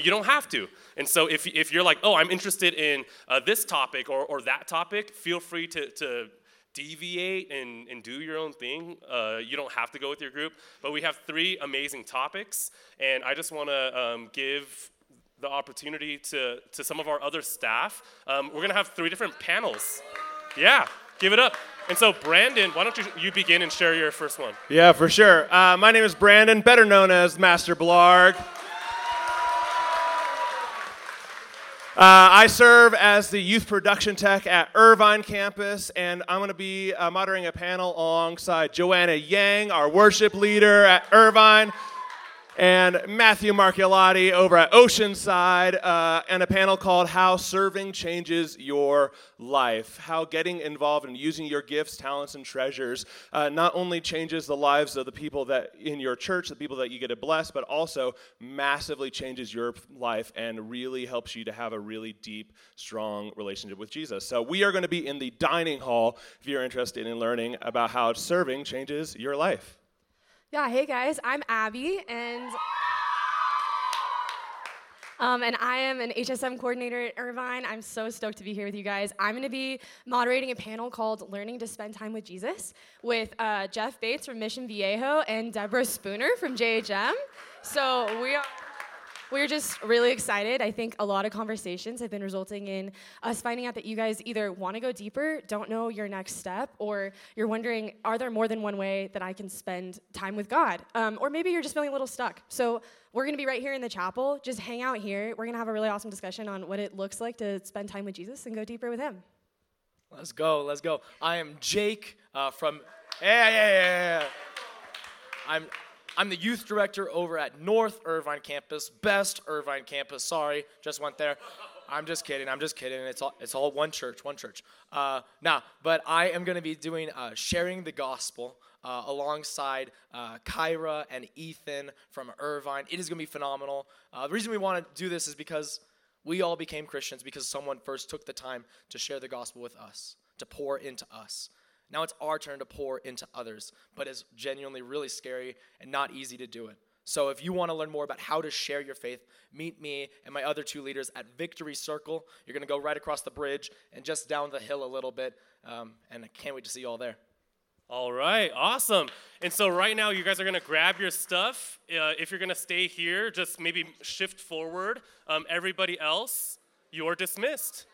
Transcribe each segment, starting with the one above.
but you don't have to. And so if you're like, oh, I'm interested in this topic or that topic, feel free to deviate and do your own thing. You don't have to go with your group. But we have three amazing topics, and I just want to give the opportunity to some of our other staff. We're going to have three different panels. Yeah, give it up. And so, Brandon, why don't you begin and share your first one? Yeah, for sure. My name is Brandon, better known as Master Blarg. I serve as the youth production tech at Irvine campus, and I'm going to be moderating a panel alongside Joanna Yang, our worship leader at Irvine, and Matthew Marciolotti over at Oceanside, and a panel called How Serving Changes Your Life. How getting involved and using your gifts, talents, and treasures not only changes the lives of the people that in your church, the people that you get to bless, but also massively changes your life and really helps you to have a really deep, strong relationship with Jesus. So we are going to be in the dining hall if you're interested in learning about how serving changes your life. Yeah, hey guys, I'm Abby, and I am an HSM coordinator at Irvine. I'm so stoked to be here with you guys. I'm going to be moderating a panel called Learning to Spend Time with Jesus with Jeff Bates from Mission Viejo and Deborah Spooner from JHM. So we're just really excited. I think a lot of conversations have been resulting in us finding out that you guys either want to go deeper, don't know your next step, or you're wondering, are there more than one way that I can spend time with God? Or maybe you're just feeling a little stuck. So we're going to be right here in the chapel. Just hang out here. We're going to have a really awesome discussion on what it looks like to spend time with Jesus and go deeper with him. Let's go. Let's go. I am Jake from... Yeah. I'm the youth director over at North Irvine campus, best Irvine campus. Sorry, just went there. I'm just kidding. It's all one church. But I am going to be doing sharing the gospel alongside Kyra and Ethan from Irvine. It is going to be phenomenal. The reason we want to do this is because we all became Christians because someone first took the time to share the gospel with us, to pour into us. Now it's our turn to pour into others, but it's genuinely really scary and not easy to do it. So if you want to learn more about how to share your faith, meet me and my other two leaders at Victory Circle. You're going to go right across the bridge and just down the hill a little bit, and I can't wait to see you all there. All right, awesome. And so right now you guys are going to grab your stuff. If you're going to stay here, just maybe shift forward. Everybody else, you're dismissed.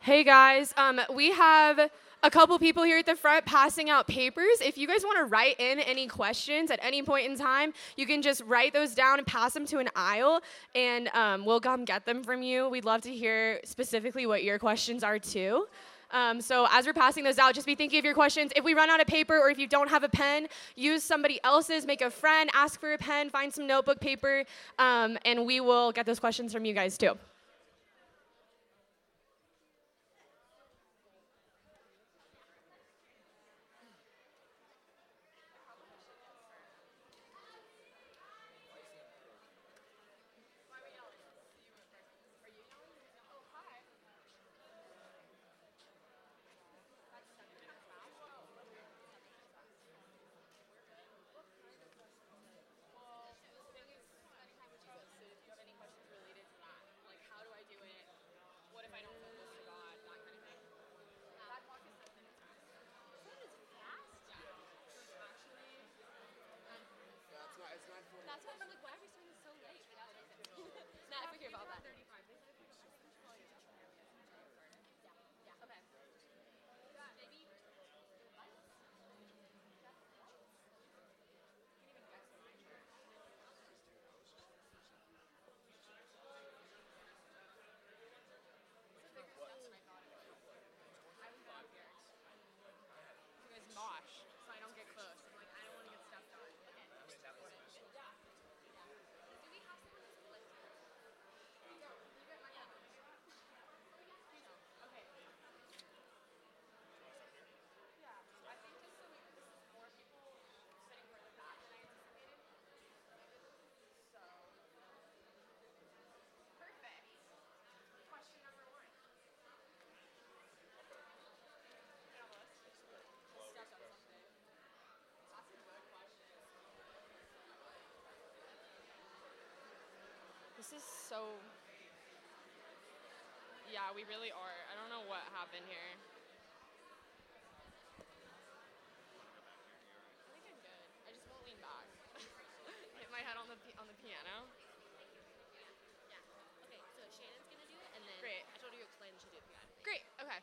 Hey guys, we have a couple people here at the front passing out papers. If you guys want to write in any questions at any point in time, you can just write those down and pass them to an aisle, and we'll come get them from you. We'd love to hear specifically what your questions are too. So as we're passing those out, just be thinking of your questions. If we run out of paper or if you don't have a pen, use somebody else's, make a friend, ask for a pen, find some notebook paper, and we will get those questions from you guys too. This is so, yeah, we really are. I don't know what happened here. I think I'm good. I just won't lean back. Hit my head on the piano. Yeah. Okay, so Shannon's gonna do it, and then great. I told her you explain and she'll do it again. Great. Okay.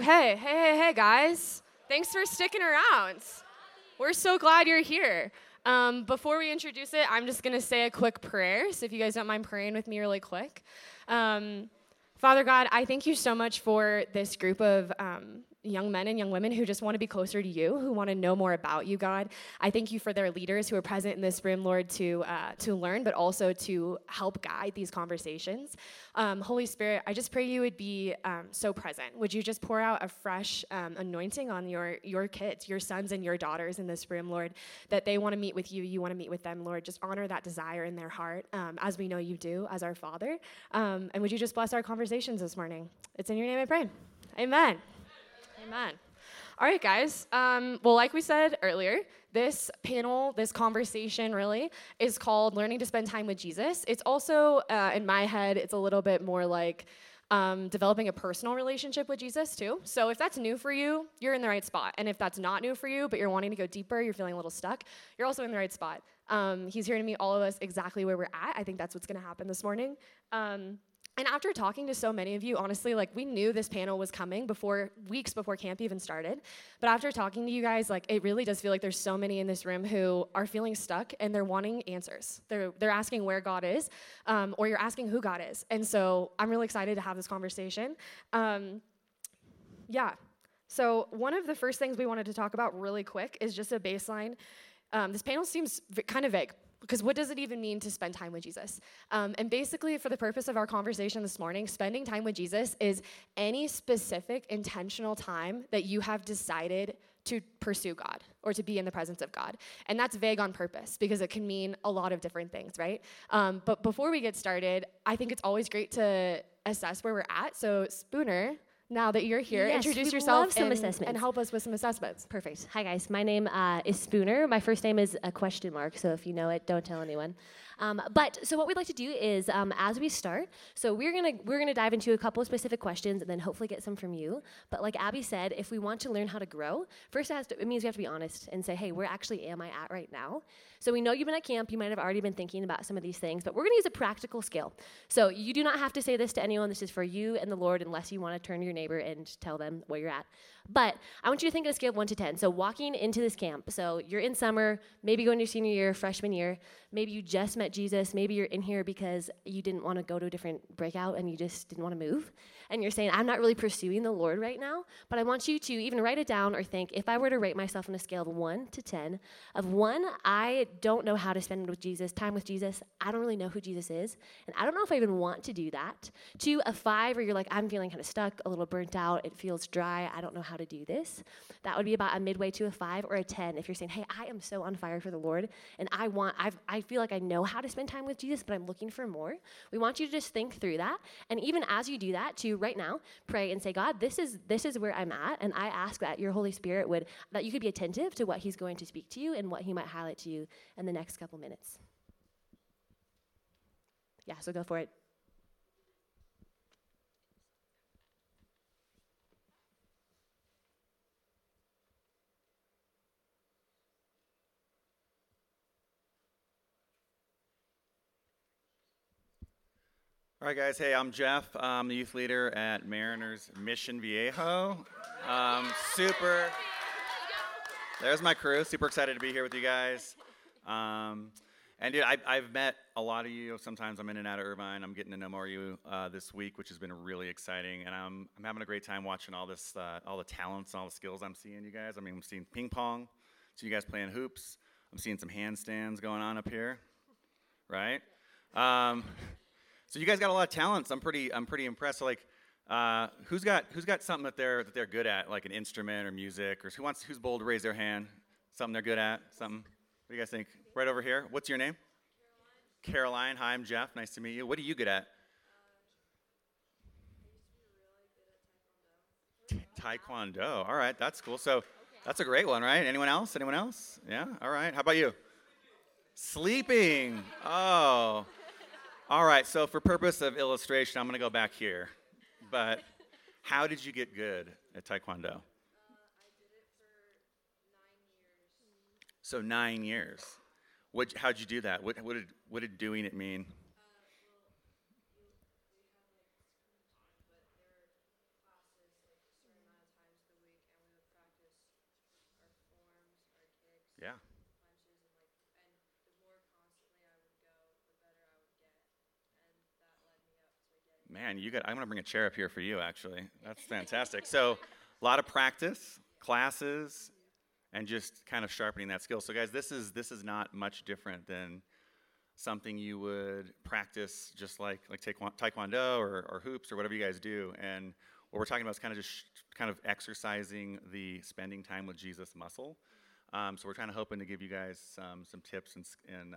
Okay. Hey, guys. Thanks for sticking around. We're so glad you're here. Before we introduce it, I'm just going to say a quick prayer, so if you guys don't mind praying with me really quick. Father God, I thank you so much for this group of young men and young women who just want to be closer to you, who want to know more about you, God. I thank you for their leaders who are present in this room, Lord, to learn, but also to help guide these conversations. Holy Spirit, I just pray you would be so present. Would you just pour out a fresh anointing on your kids, your sons and your daughters in this room, Lord, that they want to meet with you, you want to meet with them, Lord. Just honor that desire in their heart, as we know you do, as our Father. And would you just bless our conversations this morning? It's in your name I pray. Amen. Amen. All right, guys. Well, like we said earlier, this panel, this conversation really, is called Learning to Spend Time with Jesus. It's also, in my head, it's a little bit more like developing a personal relationship with Jesus too. So if that's new for you, you're in the right spot. And if that's not new for you, but you're wanting to go deeper, you're feeling a little stuck, you're also in the right spot. He's here to meet all of us exactly where we're at. I think that's what's going to happen this morning. And after talking to so many of you, honestly, like, we knew this panel was coming weeks before camp even started. But after talking to you guys, like, it really does feel like there's so many in this room who are feeling stuck and they're wanting answers. They're asking where God is, or you're asking who God is. And so I'm really excited to have this conversation. So one of the first things we wanted to talk about really quick is just a baseline. This panel seems kind of vague, because what does it even mean to spend time with Jesus? And basically, for the purpose of our conversation this morning, spending time with Jesus is any specific intentional time that you have decided to pursue God or to be in the presence of God. And that's vague on purpose because it can mean a lot of different things, right? But before we get started, I think it's always great to assess where we're at. So Spooner, now that you're here, introduce yourself and help us with some assessments. Perfect. Hi, guys. My name is Spooner. My first name is a question mark, so if you know it, don't tell anyone. So what we'd like to do is, as we start, so we're gonna dive into a couple of specific questions and then hopefully get some from you. But like Abby said, if we want to learn how to grow, first it means we have to be honest and say, hey, where actually am I at right now? So we know you've been at camp, you might have already been thinking about some of these things, but we're gonna use a practical scale. So you do not have to say this to anyone. This is for you and the Lord, unless you wanna turn to your neighbor and tell them where you're at. But I want you to think on a scale of 1 to 10. So walking into this camp, so you're in summer, maybe going to your senior year, freshman year, maybe you just met Jesus, maybe you're in here because you didn't want to go to a different breakout and you just didn't want to move. And you're saying, I'm not really pursuing the Lord right now, but I want you to even write it down or think, if I were to rate myself on a scale of 1 to 10, of 1, I don't know how to spend time with Jesus. I don't really know who Jesus is. And I don't know if I even want to do that. 2, a 5, where you're like, I'm feeling kind of stuck, a little burnt out. It feels dry. I don't know how to do this. That would be about a midway to a 5 or a 10. If you're saying, hey, I am so on fire for the Lord and I feel like I know how to spend time with Jesus, but I'm looking for more. We want you to just think through that. And even as you do that, to right now, pray and say, God, this is where I'm at. And I ask that your Holy Spirit that you could be attentive to what he's going to speak to you and what he might highlight to you in the next couple minutes. Yeah, so go for it. All right, guys. Hey, I'm Jeff. I'm the youth leader at Mariners Mission Viejo. There's my crew. Super excited to be here with you guys. I've met a lot of you. Sometimes I'm in and out of Irvine. I'm getting to know more of you this week, which has been really exciting. And I'm having a great time watching all this, all the talents and all the skills I'm seeing you guys. I mean, I'm seeing ping pong. So you guys playing hoops. I'm seeing some handstands going on up here, right? So you guys got a lot of talents. I'm pretty impressed. So like, who's got something that they're good at, like an instrument or music, or who's bold to raise their hand? Something they're good at. Something. What do you guys think? Right over here. What's your name? Caroline. Hi, I'm Jeff. Nice to meet you. What are you good at? I used to be really good at Taekwondo. All right, that's cool. So that's a great one, right? Anyone else? Yeah. All right. How about you? Sleeping. Oh. All right, so for purpose of illustration, I'm going to go back here. But how did you get good at Taekwondo? I did it for 9 years. So 9 years. How'd you do that? What did doing it mean? Man, I'm going to bring a chair up here for you, actually. That's fantastic. So a lot of practice, classes, and just kind of sharpening that skill. So, guys, this is not much different than something you would practice just like Taekwondo or hoops or whatever you guys do. And what we're talking about is kind of exercising the spending time with Jesus muscle. So we're kind of hoping to give you guys some tips and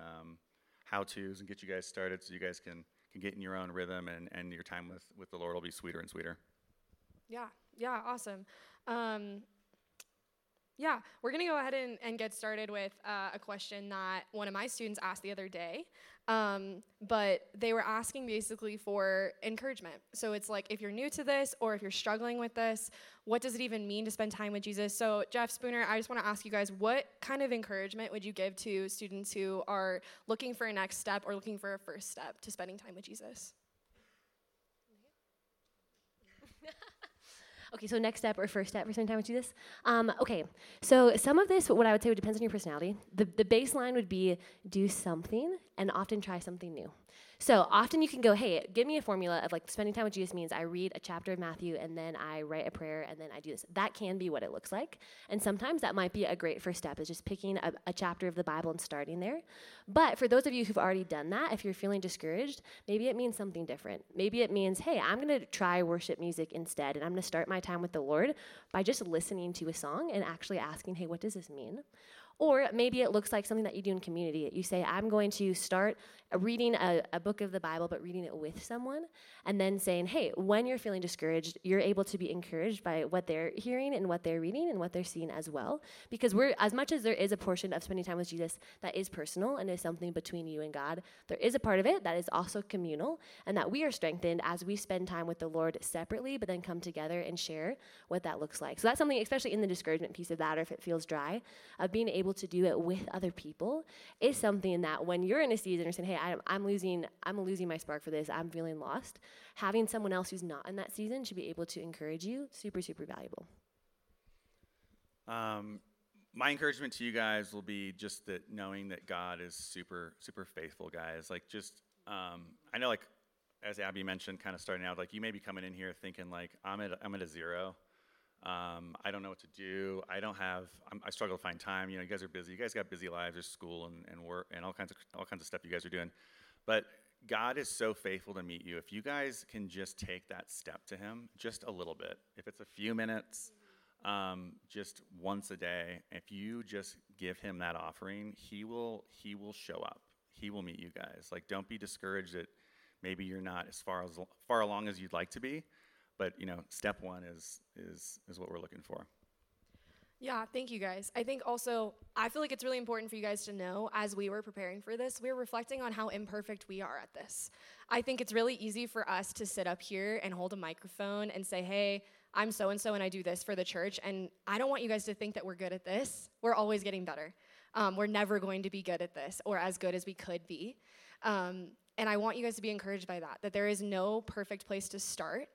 how-tos and get you guys started so you guys can get in your own rhythm and your time with the Lord will be sweeter and sweeter. Yeah, awesome. We're going to go ahead and get started with a question that one of my students asked the other day, but they were asking basically for encouragement. So it's like, if you're new to this or if you're struggling with this, what does it even mean to spend time with Jesus? So Jeff, Spooner, I just want to ask you guys, what kind of encouragement would you give to students who are looking for a next step or looking for a first step to spending time with Jesus? Okay, so next step or first step for spending time with Jesus. So some of this, what I would say, depends on your personality. The baseline would be do something and often try something new. So often you can go, hey, give me a formula of like spending time with Jesus means I read a chapter of Matthew and then I write a prayer and then I do this. That can be what it looks like. And sometimes that might be a great first step is just picking a chapter of the Bible and starting there. But for those of you who've already done that, if you're feeling discouraged, maybe it means something different. Maybe it means, hey, I'm going to try worship music instead and I'm going to start my time with the Lord by just listening to a song and actually asking, hey, what does this mean? Or maybe it looks like something that you do in community. You say, I'm going to start reading a book of the Bible, but reading it with someone, and then saying, hey, when you're feeling discouraged, you're able to be encouraged by what they're hearing and what they're reading and what they're seeing as well. Because we're, as much as there is a portion of spending time with Jesus that is personal and is something between you and God, there is a part of it that is also communal, and that we are strengthened as we spend time with the Lord separately, but then come together and share what that looks like. So that's something, especially in the discouragement piece of that, or if it feels dry, of being able to do it with other people is something that when you're in a season or saying, hey, I'm losing my spark for this, I'm feeling lost, having someone else who's not in that season should be able to encourage you. Super, super valuable. My encouragement to you guys will be just that, knowing that God is super, super faithful, guys. Like, just, I know, like, as Abby mentioned, kind of starting out, like, you may be coming in here thinking, like, I'm at a zero. I don't know what to do. I struggle to find time. You know, you guys are busy. You guys got busy lives. There's school and work and all kinds of stuff you guys are doing. But God is so faithful to meet you. If you guys can just take that step to Him just a little bit, if it's a few minutes, just once a day, if you just give Him that offering, He will show up. He will meet you guys. Like, don't be discouraged that maybe you're not as far along as you'd like to be. But, you know, step one is what we're looking for. Yeah, thank you guys. I think also, I feel like it's really important for you guys to know, as we were preparing for this, we were reflecting on how imperfect we are at this. I think it's really easy for us to sit up here and hold a microphone and say, hey, I'm so-and-so and I do this for the church, and I don't want you guys to think that we're good at this. We're always getting better. We're never going to be good at this, or as good as we could be. And I want you guys to be encouraged by that there is no perfect place to start.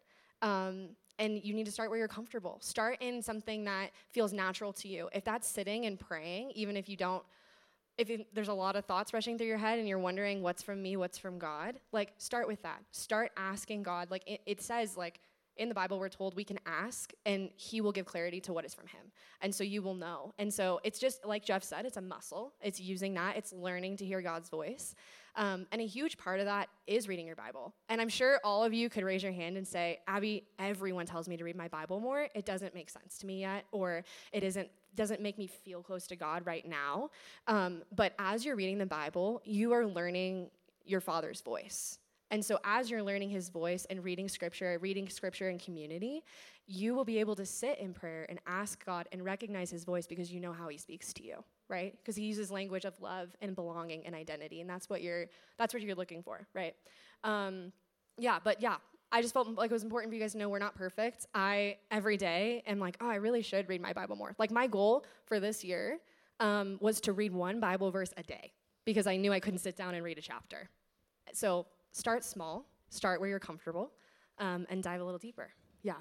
And you need to start where you're comfortable. Start in something that feels natural to you. If that's sitting and praying, even if you don't, there's a lot of thoughts rushing through your head and you're wondering what's from me, what's from God, like, start with that. Start asking God. Like, it says, like, in the Bible, we're told we can ask and He will give clarity to what is from Him. And so you will know. And so it's just, like Jeff said, it's a muscle. It's using that. It's learning to hear God's voice. And a huge part of that is reading your Bible. And I'm sure all of you could raise your hand and say, Abby, everyone tells me to read my Bible more. It doesn't make sense to me yet, or it doesn't make me feel close to God right now. But as you're reading the Bible, you are learning your Father's voice. And so as you're learning His voice and reading scripture in community, you will be able to sit in prayer and ask God and recognize His voice, because you know how He speaks to you, right? Because He uses language of love and belonging and identity, and that's what you're looking for, right? I just felt like it was important for you guys to know we're not perfect. I, every day, am like, oh, I really should read my Bible more. Like, my goal for this year was to read one Bible verse a day, because I knew I couldn't sit down and read a chapter. So start small, start where you're comfortable, and dive a little deeper. Yeah.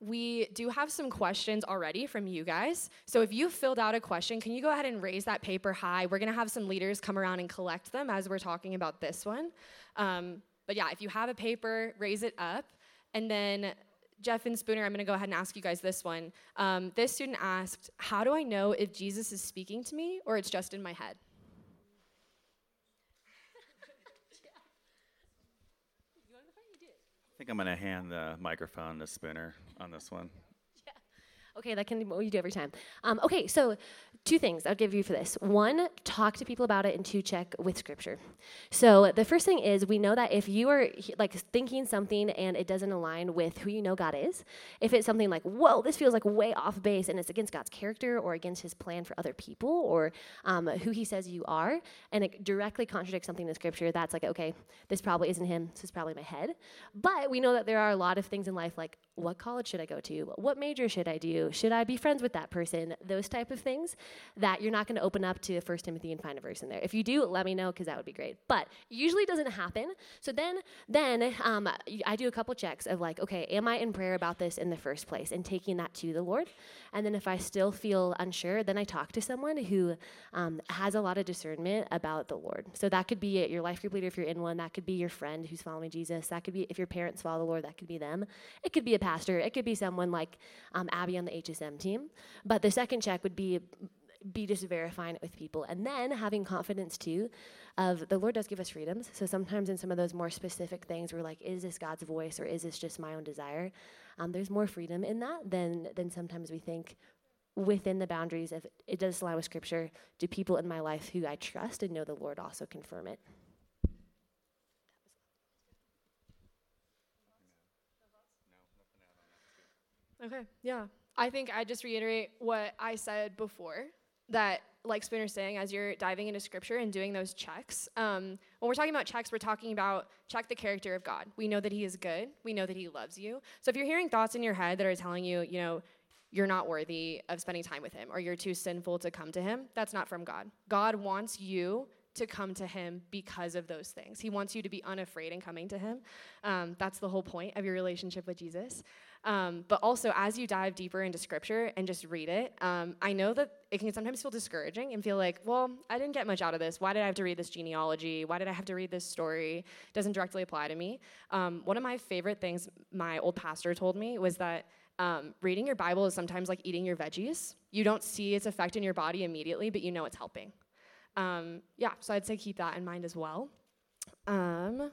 We do have some questions already from you guys. So if you filled out a question, can you go ahead and raise that paper high? We're going to have some leaders come around and collect them as we're talking about this one. But yeah, if you have a paper, raise it up. And then Jeff and Spooner, I'm going to go ahead and ask you guys this one. This student asked, how do I know if Jesus is speaking to me or it's just in my head? I think I'm going to hand the microphone to Spooner on this one. Yeah. Okay, that can be what you do every time. Okay, so two things I'll give you for this. One, talk to people about it, and two, check with Scripture. So the first thing is, we know that if you are, like, thinking something and it doesn't align with who you know God is, if it's something like, whoa, this feels like way off base and it's against God's character or against His plan for other people, or who He says you are, and it directly contradicts something in Scripture, that's like, okay, this probably isn't Him, this is probably my head. But we know that there are a lot of things in life, like, what college should I go to? What major should I do? Should I be friends with that person? Those type of things that you're not going to open up to 1 Timothy and find a verse in there. If you do, let me know, because that would be great. But usually it doesn't happen. So then I do a couple checks of, like, okay, am I in prayer about this in the first place? And taking that to the Lord. And then if I still feel unsure, then I talk to someone who has a lot of discernment about the Lord. So that could be your life group leader if you're in one. That could be your friend who's following Jesus. That could be if your parents follow the Lord. That could be them. It could be a pastor, it could be someone like Abby on the HSM team. But the second check would be just verifying it with people, and then having confidence too of the Lord does give us freedoms. So sometimes in some of those more specific things, we're like, is this God's voice or is this just my own desire? There's more freedom in that than sometimes we think within the boundaries of it does align with Scripture, do people in my life who I trust and know the Lord also confirm it? Okay, yeah. I think I just reiterate what I said before, that like Spooner's saying, as you're diving into Scripture and doing those checks, when we're talking about checks, we're talking about check the character of God. We know that he is good. We know that he loves you. So if you're hearing thoughts in your head that are telling you, you know, you're not worthy of spending time with him or you're too sinful to come to him, that's not from God. God wants you to come to him because of those things. He wants you to be unafraid in coming to him. That's the whole point of your relationship with Jesus. But also, as you dive deeper into Scripture and just read it, I know that it can sometimes feel discouraging and feel like, well, I didn't get much out of this. Why did I have to read this genealogy? Why did I have to read this story? It doesn't directly apply to me. One of my favorite things my old pastor told me was that reading your Bible is sometimes like eating your veggies. You don't see its effect in your body immediately, but you know it's helping. So I'd say keep that in mind as well. Okay,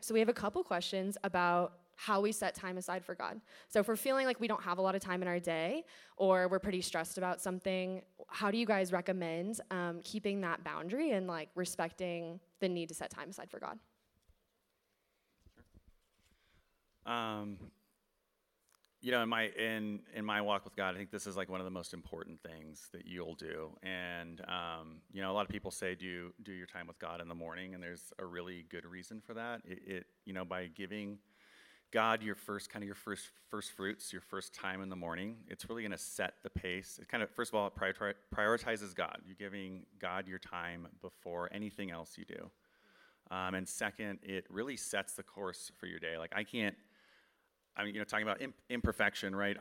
so we have a couple questions about how we set time aside for God. So if we're feeling like we don't have a lot of time in our day or we're pretty stressed about something, how do you guys recommend keeping that boundary and like respecting the need to set time aside for God? In my walk with God, I think this is like one of the most important things that you'll do. And, a lot of people say do your time with God in the morning, and there's a really good reason for that. It by giving God your first fruits, your first time in the morning, it's really going to set the pace. It kind of, first of all, it prioritizes God. You're giving God your time before anything else you do. And second, it really sets the course for your day. Like talking about imperfection, right?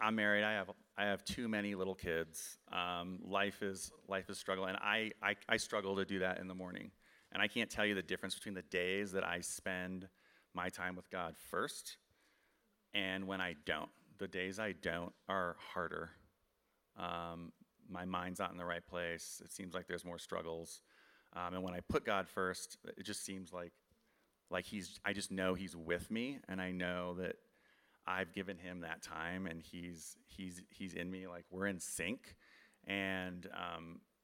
I'm married. I have too many little kids. Life is struggle. And I struggle to do that in the morning. And I can't tell you the difference between the days that I spend my time with God first, and when I don't. The days I don't are harder. My mind's not in the right place. It seems like there's more struggles. And when I put God first, it just seems like I just know he's with me, and I know that I've given him that time, and he's in me, like we're in sync, and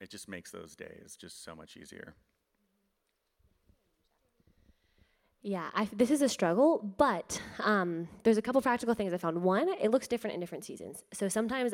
it just makes those days just so much easier. Yeah, this is a struggle, but there's a couple practical things I found. One, it looks different in different seasons. So sometimes,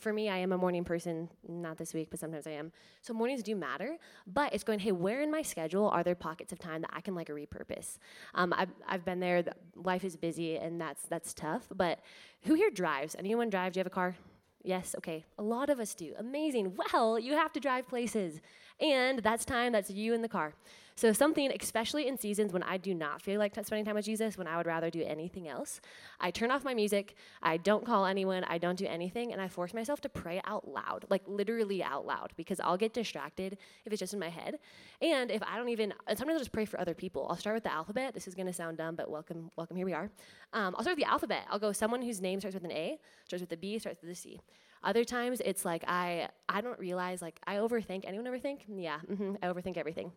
for me, I am a morning person. Not this week, but sometimes I am. So mornings do matter, but it's going, hey, where in my schedule are there pockets of time that I can repurpose? I've been there. Life is busy, and that's tough. But who here drives? Anyone drive? Do you have a car? Yes, okay. A lot of us do. Amazing. Well, you have to drive places, and that's time. That's you in the car. So something, especially in seasons when I do not feel like spending time with Jesus, when I would rather do anything else, I turn off my music, I don't call anyone, I don't do anything, and I force myself to pray out loud, literally out loud, because I'll get distracted if it's just in my head. And if I don't even, sometimes I'll just pray for other people. I'll start with the alphabet. This is going to sound dumb, but welcome, here we are. I'll start with the alphabet. I'll go someone whose name starts with an A, starts with a B, starts with a C. Other times it's I don't realize, I overthink. Anyone overthink? Yeah, I overthink everything.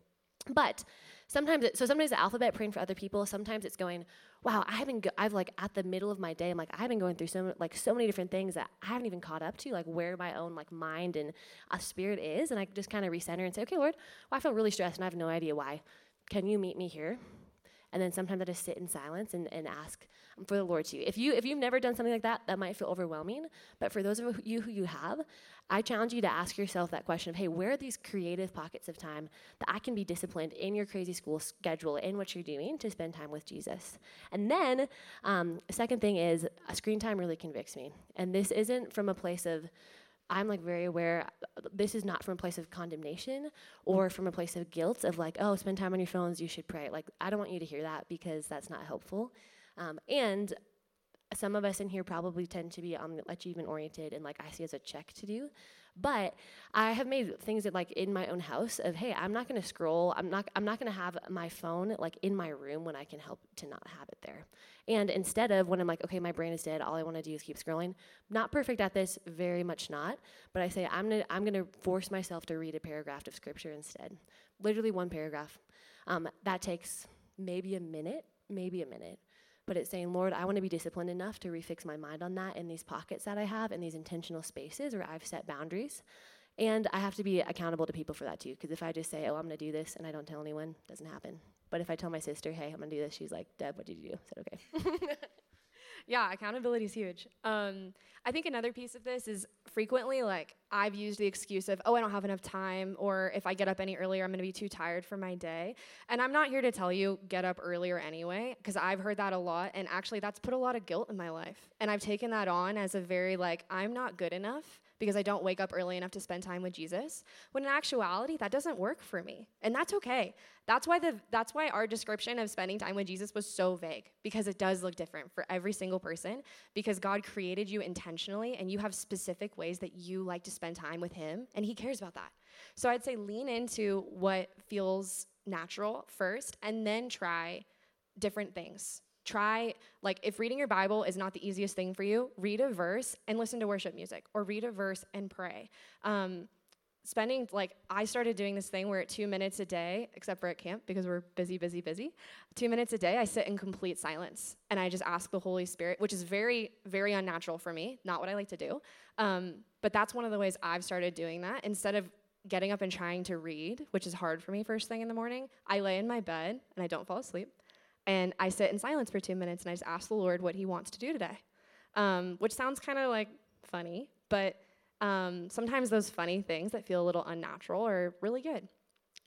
But sometimes the alphabet, praying for other people. Sometimes it's going, wow, I've at the middle of my day, I'm I've been going through so many different things that I haven't even caught up to, where my own mind and a spirit is. And I just kind of recenter and say, okay, Lord, well, I feel really stressed and I have no idea why. Can you meet me here? And then sometimes I just sit in silence and ask for the Lord to. If you've never done something like that, that might feel overwhelming. But for those of you who you have, I challenge you to ask yourself that question of, hey, where are these creative pockets of time that I can be disciplined in your crazy school schedule, in what you're doing, to spend time with Jesus? And then second thing is, screen time really convicts me. And this isn't from a place of, I'm very aware, this is not from a place of condemnation or from a place of guilt of spend time on your phones, you should pray. I don't want you to hear that, because that's not helpful. And some of us in here probably tend to be achievement-oriented, and I see as a check to do. But I have made things that in my own house of, hey, I'm not going to scroll. I'm not going to have my phone in my room when I can help to not have it there. And instead of when I'm okay, my brain is dead, all I want to do is keep scrolling. Not perfect at this, very much not. But I say I'm going to force myself to read a paragraph of Scripture instead. Literally one paragraph. That takes maybe a minute. but it's saying, Lord, I want to be disciplined enough to refix my mind on that in these pockets that I have, in these intentional spaces where I've set boundaries. And I have to be accountable to people for that too, because if I just say, oh, I'm going to do this, and I don't tell anyone, it doesn't happen. But if I tell my sister, hey, I'm going to do this, she's like, Deb, what did you do? I said, okay. Yeah, accountability is huge. I think another piece of this is frequently, like, I've used the excuse of, oh, I don't have enough time, or if I get up any earlier, I'm going to be too tired for my day. And I'm not here to tell you get up earlier anyway, because I've heard that a lot, and actually that's put a lot of guilt in my life. And I've taken that on as a very, like, I'm not good enough because I don't wake up early enough to spend time with Jesus, when in actuality, that doesn't work for me, and that's okay. That's why our description of spending time with Jesus was so vague, because it does look different for every single person, because God created you intentionally, and you have specific ways that you like to spend time with him, and he cares about that. So I'd say lean into what feels natural first, and then try different things. Try, like, if reading your Bible is not the easiest thing for you, read a verse and listen to worship music, or read a verse and pray. Spending, like, I started doing this thing where at 2 minutes a day, except for at camp because we're busy, 2 minutes a day, I sit in complete silence, and I just ask the Holy Spirit, which is very, very unnatural for me, not what I like to do. But that's one of the ways I've started doing that. Instead of getting up and trying to read, which is hard for me first thing in the morning, I lay in my bed and I don't fall asleep. And I sit in silence for 2 minutes, and I just ask the Lord what he wants to do today, which sounds kind of like funny, but sometimes those funny things that feel a little unnatural are really good.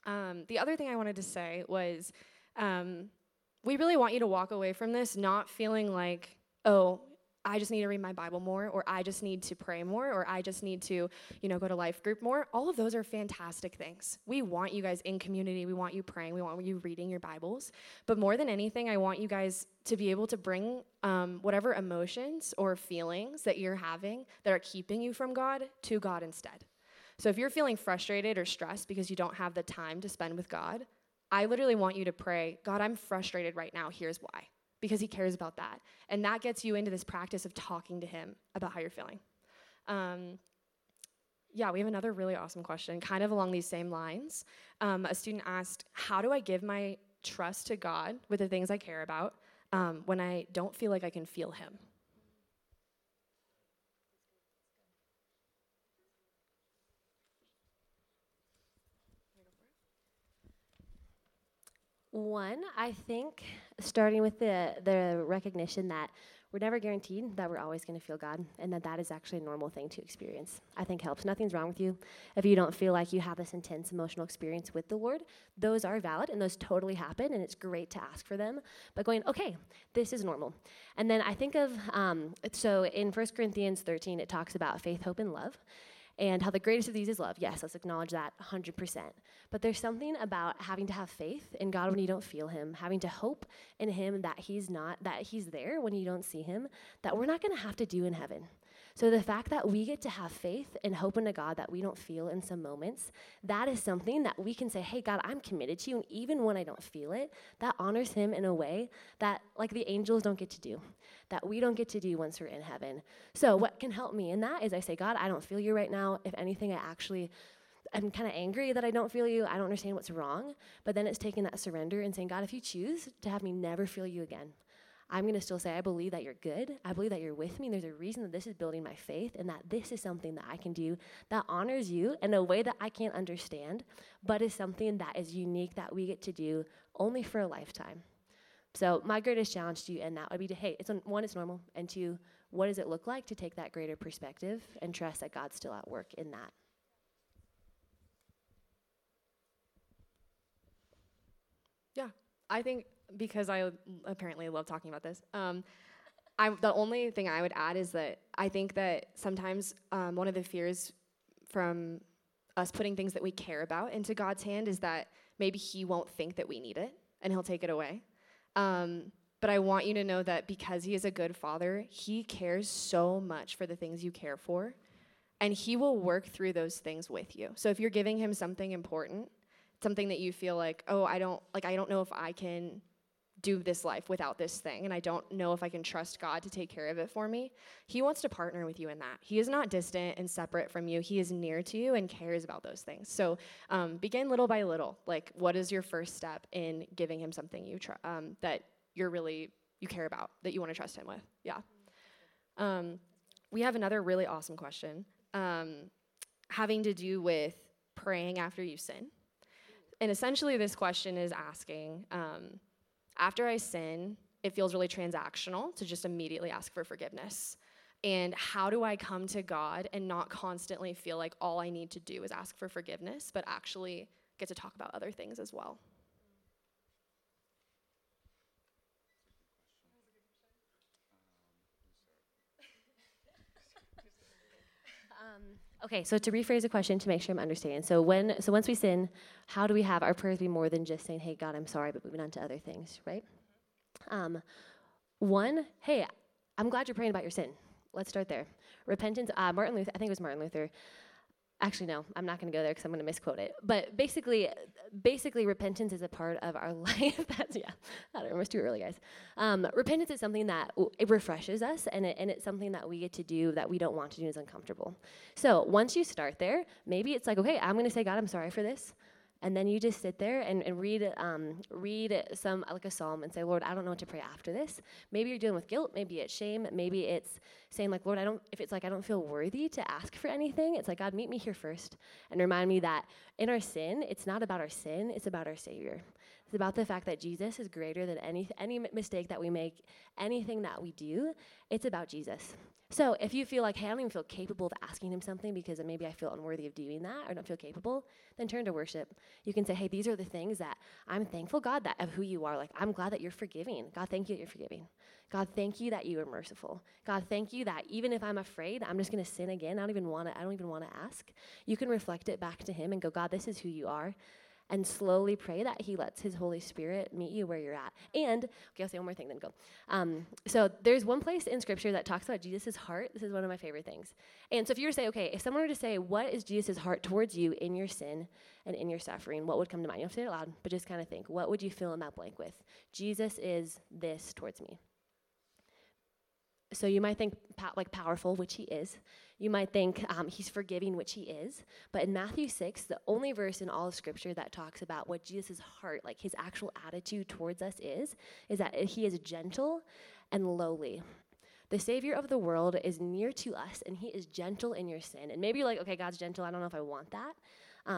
The other thing I wanted to say was we really want you to walk away from this not feeling like, oh, I just need to read my Bible more, or I just need to pray more, or I just need to, go to life group more. All of those are fantastic things. We want you guys in community. We want you praying. We want you reading your Bibles. But more than anything, I want you guys to be able to bring whatever emotions or feelings that you're having that are keeping you from God to God instead. So if you're feeling frustrated or stressed because you don't have the time to spend with God, I literally want you to pray, God, I'm frustrated right now. Here's why. Because he cares about that. And that gets you into this practice of talking to him about how you're feeling. We have another really awesome question, kind of along these same lines. A student asked, how do I give my trust to God with the things I care about when I don't feel like I can feel him? One, I think, starting with the recognition that we're never guaranteed that we're always going to feel God, and that is actually a normal thing to experience, I think helps. Nothing's wrong with you. If you don't feel like you have this intense emotional experience with the Lord, those are valid, and those totally happen, and it's great to ask for them. But going, okay, this is normal. And then I think of, so in 1 Corinthians 13, it talks about faith, hope, and love. And how the greatest of these is love. Yes, let's acknowledge that 100%. But there's something about having to have faith in God when you don't feel him, having to hope in him that he's there when you don't see him, that we're not going to have to do in heaven. So the fact that we get to have faith and hope in a God that we don't feel in some moments, that is something that we can say, hey, God, I'm committed to you. And even when I don't feel it, that honors him in a way that, like, the angels don't get to do, that we don't get to do once we're in heaven. So what can help me in that is I say, God, I don't feel you right now. If anything, I'm kind of angry that I don't feel you. I don't understand what's wrong. But then it's taking that surrender and saying, God, if you choose to have me never feel you again, I'm going to still say, I believe that you're good. I believe that you're with me. And there's a reason that this is building my faith and that this is something that I can do that honors you in a way that I can't understand, but is something that is unique that we get to do only for a lifetime. So my greatest challenge to you in that would be to, hey, one, it's normal, and two, what does it look like to take that greater perspective and trust that God's still at work in that? Yeah, I think, because I apparently love talking about this. The only thing I would add is that I think that sometimes one of the fears from us putting things that we care about into God's hand is that maybe he won't think that we need it and he'll take it away. But I want you to know that because he is a good father, he cares so much for the things you care for, and he will work through those things with you. So if you're giving him something important, something that you feel like, oh, I don't know if I can do this life without this thing, and I don't know if I can trust God to take care of it for me, he wants to partner with you in that. He is not distant and separate from you. He is near to you and cares about those things. So begin little by little. Like, what is your first step in giving him something that you're really you care about, that you want to trust him with. Yeah. We have another really awesome question having to do with praying after you sin. And essentially this question is asking, after I sin, it feels really transactional to just immediately ask for forgiveness. And how do I come to God and not constantly feel like all I need to do is ask for forgiveness, but actually get to talk about other things as well? Okay, so to rephrase the question to make sure I'm understanding. So once we sin, how do we have our prayers be more than just saying, hey, God, I'm sorry, but moving on to other things, right? One, hey, I'm glad you're praying about your sin. Let's start there. Repentance, Martin Luther, I think it was Martin Luther. Actually, no, I'm not going to go there because I'm going to misquote it. But basically, repentance is a part of our life. That's, yeah, I don't know, it's too early, guys. Repentance is something that it refreshes us, and it's something that we get to do that we don't want to do is uncomfortable. So once you start there, maybe it's like, okay, I'm going to say, God, I'm sorry for this. And then you just sit there and read some, like a psalm, and say, Lord, I don't know what to pray after this. Maybe you're dealing with guilt. Maybe it's shame. Maybe it's saying, like, Lord, if it's like I don't feel worthy to ask for anything, it's like, God, meet me here first and remind me that in our sin, it's not about our sin. It's about our Savior. It's about the fact that Jesus is greater than any mistake that we make, anything that we do. It's about Jesus. So if you feel like, hey, I don't even feel capable of asking him something because maybe I feel unworthy of doing that or don't feel capable, then turn to worship. You can say, hey, these are the things that I'm thankful, God, that of who you are. Like, I'm glad that you're forgiving. God, thank you that you're forgiving. God, thank you that you are merciful. God, thank you that even if I'm afraid, I'm just going to sin again. I don't even want to ask. You can reflect it back to him and go, God, this is who you are. And slowly pray that he lets his Holy Spirit meet you where you're at. And, okay, I'll say one more thing, then go. So there's one place in Scripture that talks about Jesus' heart. This is one of my favorite things. And so if you were to say, okay, if someone were to say, what is Jesus' heart towards you in your sin and in your suffering, what would come to mind? You don't have to say it aloud, but just kind of think, what would you fill in that blank with? Jesus is this towards me. So you might think, like, powerful, which he is. You might think he's forgiving, which he is. But in Matthew 6, the only verse in all of Scripture that talks about what Jesus' heart, like his actual attitude towards us is that he is gentle and lowly. The Savior of the world is near to us, and he is gentle in your sin. And maybe you're like, okay, God's gentle. I don't know if I want that.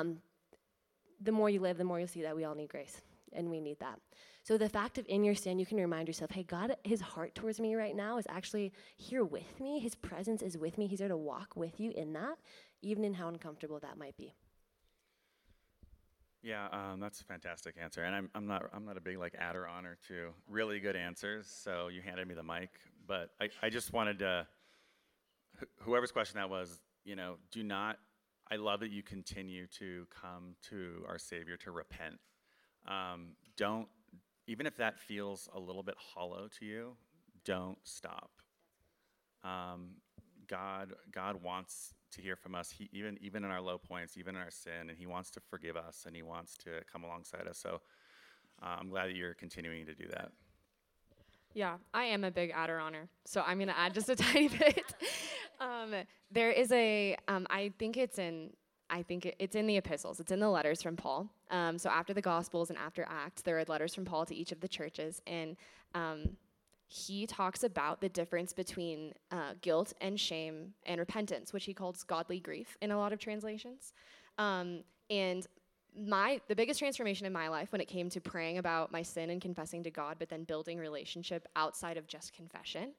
The more you live, the more you'll see that we all need grace, and we need that. So the fact of in your sin, you can remind yourself, hey, God, his heart towards me right now is actually here with me. His presence is with me. He's there to walk with you in that, even in how uncomfortable that might be. Yeah, that's a fantastic answer. And I'm not a big like add or honor to really good answers. So you handed me the mic, but I just wanted to, whoever's question that was, you know, I love that you continue to come to our Savior to repent. Even if that feels a little bit hollow to you, don't stop. God wants to hear from us, even in our low points, even in our sin, and he wants to forgive us, and he wants to come alongside us. So I'm glad that you're continuing to do that. Yeah, I am a big adder honor, so I'm going to add just a tiny bit. There is a, I think it's in the epistles. It's in the letters from Paul. So after the Gospels and after Acts, there are letters from Paul to each of the churches. And he talks about the difference between guilt and shame and repentance, which he calls godly grief in a lot of translations. And the biggest transformation in my life when it came to praying about my sin and confessing to God, but then building relationship outside of just confession,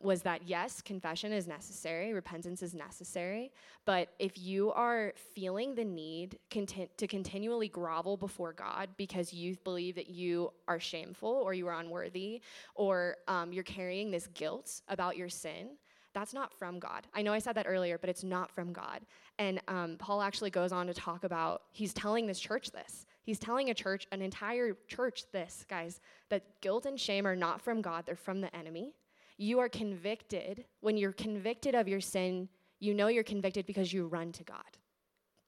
was that, yes, confession is necessary, repentance is necessary, but if you are feeling the need to continually grovel before God because you believe that you are shameful or you are unworthy or you're carrying this guilt about your sin, that's not from God. I know I said that earlier, but it's not from God. And Paul actually goes on to talk about, he's telling this church this. He's telling an entire church this, guys, that guilt and shame are not from God, they're from the enemy. You are convicted. When you're convicted of your sin, you know you're convicted because you run to God.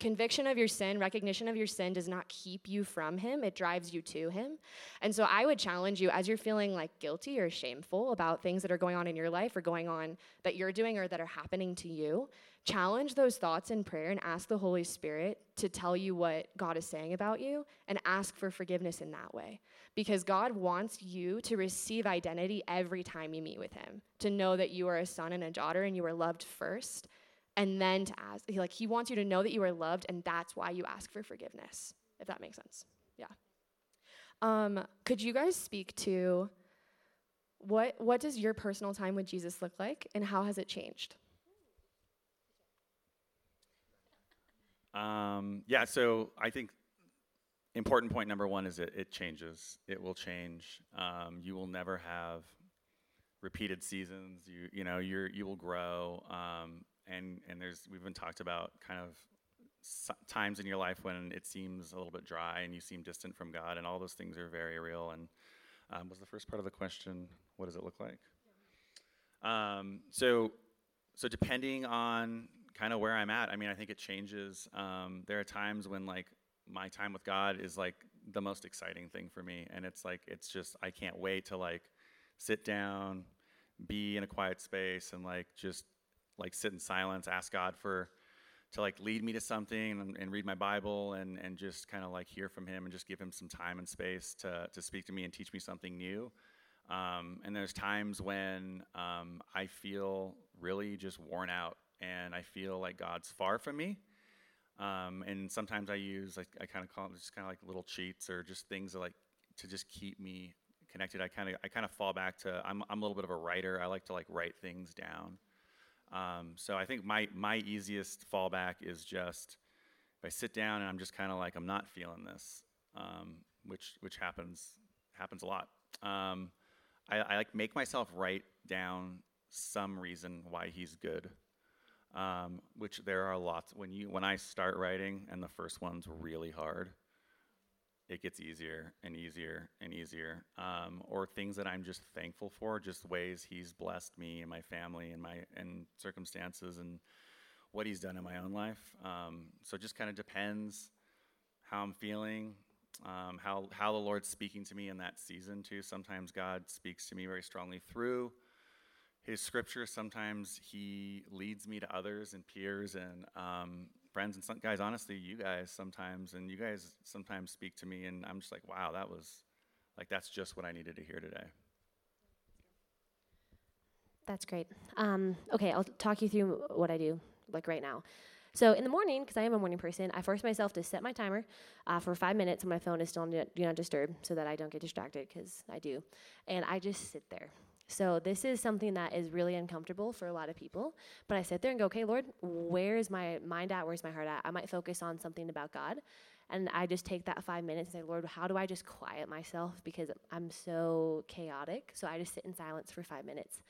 Conviction of your sin, recognition of your sin does not keep you from him. It drives you to him. And so I would challenge you, as you're feeling like guilty or shameful about things that are going on in your life or going on that you're doing or that are happening to you, challenge those thoughts in prayer and ask the Holy Spirit to tell you what God is saying about you and ask for forgiveness in that way. Because God wants you to receive identity every time you meet with him, to know that you are a son and a daughter and you are loved first. And then to ask, he wants you to know that you are loved, and that's why you ask for forgiveness, if that makes sense. Yeah. Could you guys speak to what does your personal time with Jesus look like, and how has it changed? So I think important point number one is it changes. It will change. You will never have repeated seasons. You will grow. And we've been talked about kind of times in your life when it seems a little bit dry and you seem distant from God, and all those things are very real. And was the first part of the question, what does it look like? Yeah. So depending on kind of where I'm at, I think it changes. There are times when my time with God is the most exciting thing for me, and it's just I can't wait to sit down, be in a quiet space, and sit in silence, ask God to lead me to something and read my Bible and just kind of hear from him and just give him some time and space to speak to me and teach me something new. And there's times when I feel really just worn out and I feel like God's far from me. And sometimes I use, I kind of call it just kind of little cheats or just things that to just keep me connected. I kind of fall back to, I'm a little bit of a writer. I like to write things down. So I think my easiest fallback is just if I sit down and I'm just kind of I'm not feeling this, which happens a lot. I make myself write down some reason why he's good, which there are lots. When I start writing and the first one's really hard, it gets easier and easier and easier, or things that I'm just thankful for, just ways he's blessed me and my family and my circumstances and what he's done in my own life. So it just kind of depends how I'm feeling, how the Lord's speaking to me in that season too. Sometimes God speaks to me very strongly through his scripture. Sometimes he leads me to others and peers and friends and some guys, honestly, you guys sometimes speak to me and I'm just wow, that was that's just what I needed to hear today. That's great. Okay, I'll talk you through what I do right now. So in the morning, because I am a morning person, I force myself to set my timer for 5 minutes and my phone is still on Do Not Disturb so that I don't get distracted, because I do. And I just sit there. So this is something that is really uncomfortable for a lot of people, but I sit there and go, okay, Lord, where is my mind at? Where's my heart at? I might focus on something about God, and I just take that 5 minutes and say, Lord, how do I just quiet myself, because I'm so chaotic? So I just sit in silence for 5 minutes.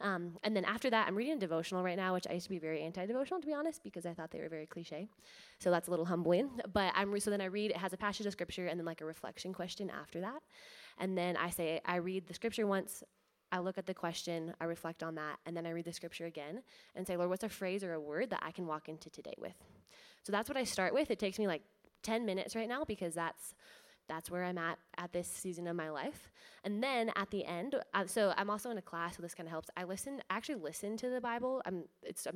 And then after that, I'm reading a devotional right now, which I used to be very anti-devotional, to be honest, because I thought they were very cliche. So that's a little humbling. But so then I read, it has a passage of scripture and then a reflection question after that. And then I read the scripture once, I look at the question, I reflect on that, and then I read the scripture again and say, Lord, what's a phrase or a word that I can walk into today with? So that's what I start with. It takes me 10 minutes right now, because that's where I'm at this season of my life. And then at the end, so I'm also in a class, so this kind of helps. I actually listen to the Bible. I'm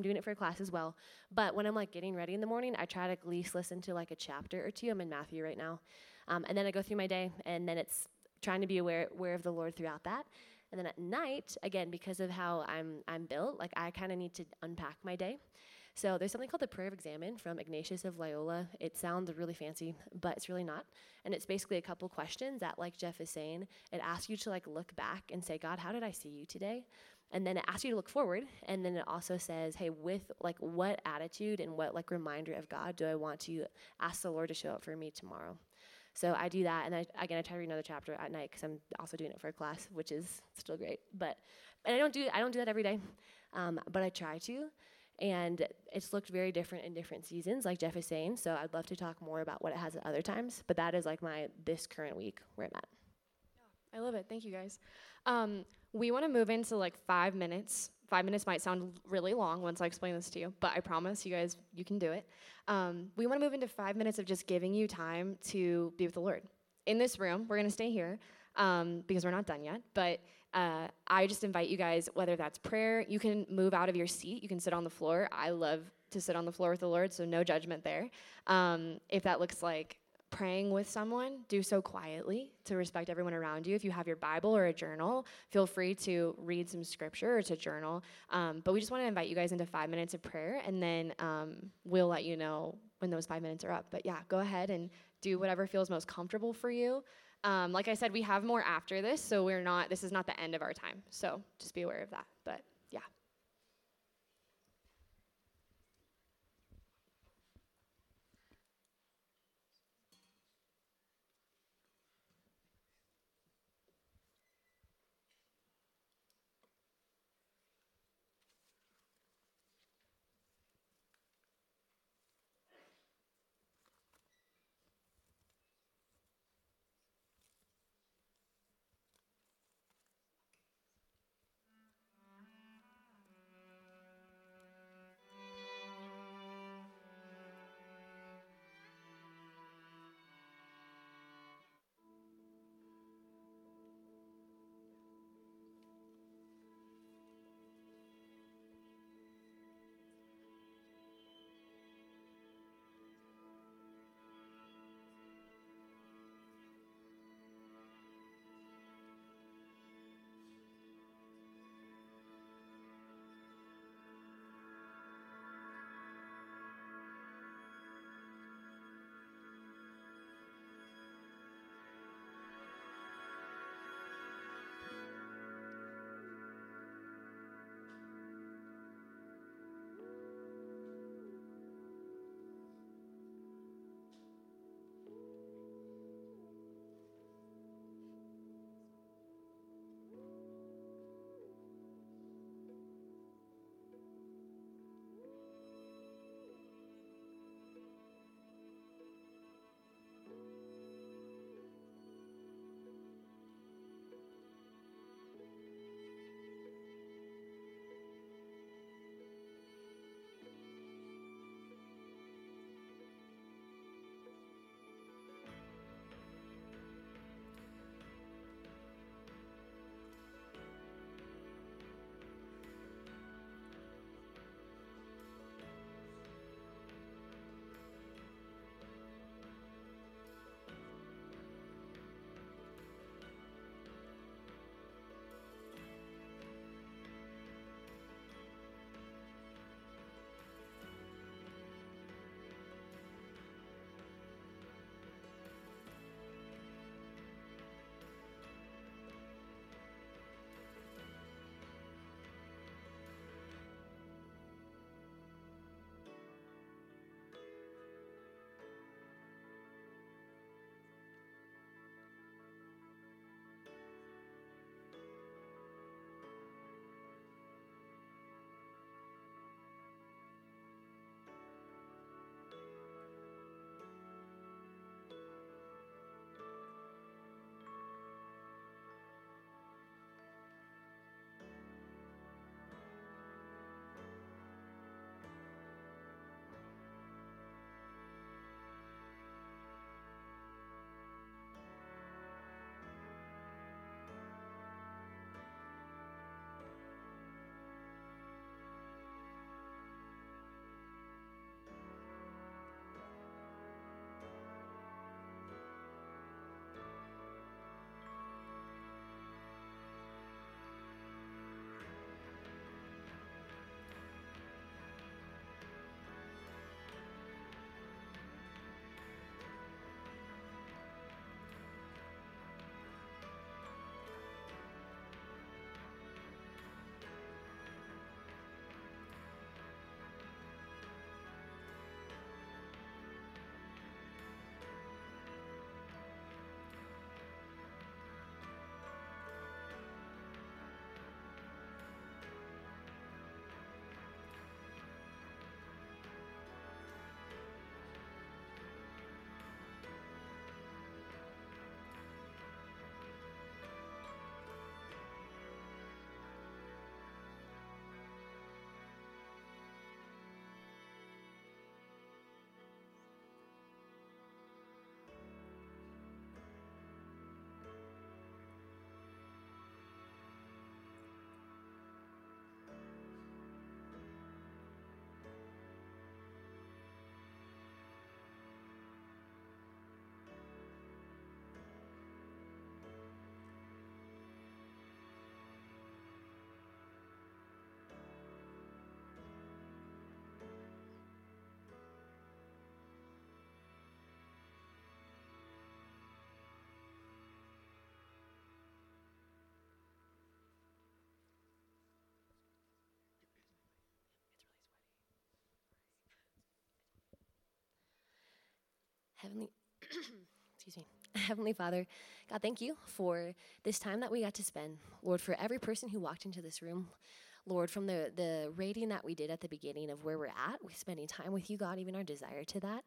doing it for a class as well. But when I'm getting ready in the morning, I try to at least listen to a chapter or two. I'm in Matthew right now. And then I go through my day, and then it's trying to be aware of the Lord throughout that. And then at night, again, because of how I'm built, I kind of need to unpack my day. So there's something called the Prayer of Examen from Ignatius of Loyola. It sounds really fancy, but it's really not. And it's basically a couple questions that, Jeff is saying, it asks you to look back and say, God, how did I see you today? And then it asks you to look forward. And then it also says, hey, with what attitude and what reminder of God do I want to ask the Lord to show up for me tomorrow? So I do that, and I try to read another chapter at night, because I'm also doing it for a class, which is still great. But I don't do that every day, but I try to, and it's looked very different in different seasons, like Jeff is saying. So I'd love to talk more about what it has at other times, but that is my this current week where I'm at. I love it. Thank you, guys. We want to move into, 5 minutes. 5 minutes might sound really long once I explain this to you, but I promise you guys, you can do it. We want to move into 5 minutes of just giving you time to be with the Lord. In this room, we're going to stay here because we're not done yet, but I just invite you guys, whether that's prayer, you can move out of your seat, you can sit on the floor. I love to sit on the floor with the Lord, so no judgment there. If that looks like praying with someone, do so quietly to respect everyone around you. If you have your Bible or a journal, feel free to read some scripture or to journal. But we just want to invite you guys into 5 minutes of prayer, and then we'll let you know when those 5 minutes are up. But yeah, go ahead and do whatever feels most comfortable for you. Like I said, we have more after this, so this is not the end of our time. So just be aware of that. But yeah. Heavenly Father, God, thank you for this time that we got to spend. Lord, for every person who walked into this room, Lord, from the rating that we did at the beginning of where we're at, we're spending time with you, God, even our desire to that.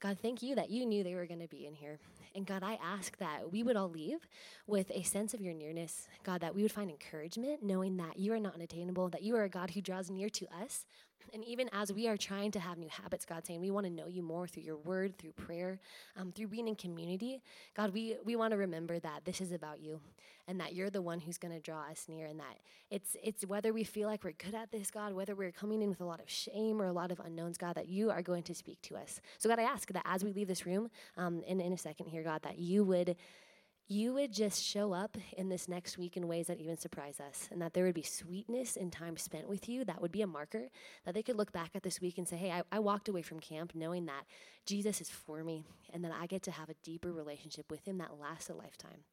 God, thank you that you knew they were going to be in here. And God, I ask that we would all leave with a sense of your nearness. God, that we would find encouragement knowing that you are not unattainable, that you are a God who draws near to us. And even as we are trying to have new habits, God, saying we want to know you more through your word, through prayer, through being in community, God, we want to remember that this is about you and that you're the one who's going to draw us near, and that it's whether we feel like we're good at this, God, whether we're coming in with a lot of shame or a lot of unknowns, God, that you are going to speak to us. So, God, I ask that as we leave this room in a second here, God, that you would just show up in this next week in ways that even surprise us, and that there would be sweetness in time spent with you that would be a marker that they could look back at this week and say, hey, I walked away from camp knowing that Jesus is for me and that I get to have a deeper relationship with him that lasts a lifetime.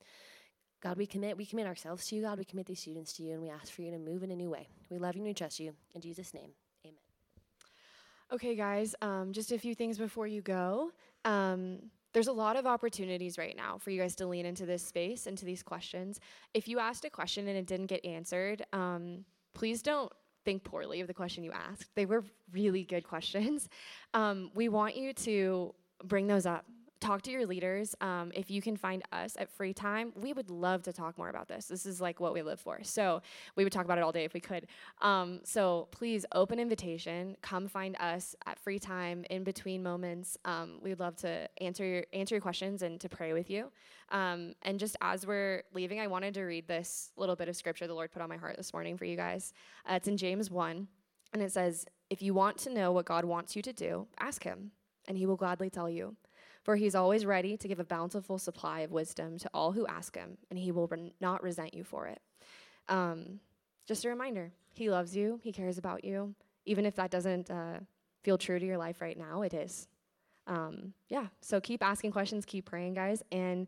God, we commit ourselves to you, God. We commit these students to you, and we ask for you to move in a new way. We love you and we trust you. In Jesus' name, amen. Okay, guys, just a few things before you go. There's a lot of opportunities right now for you guys to lean into this space, into these questions. If you asked a question and it didn't get answered, please don't think poorly of the question you asked. They were really good questions. We want you to bring those up. Talk to your leaders. If you can find us at free time, we would love to talk more about this. This is like what we live for. So we would talk about it all day if we could. So please, open invitation. Come find us at free time, in between moments. We'd love to answer your questions and to pray with you. And just as we're leaving, I wanted to read this little bit of scripture the Lord put on my heart this morning for you guys. It's in James 1, and it says, if you want to know what God wants you to do, ask him, and he will gladly tell you. For he's always ready to give a bountiful supply of wisdom to all who ask him, and he will not resent you for it. Just a reminder, he loves you, he cares about you. Even if that doesn't feel true to your life right now, it is. So keep asking questions, keep praying, guys, and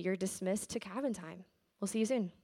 you're dismissed to cabin time. We'll see you soon.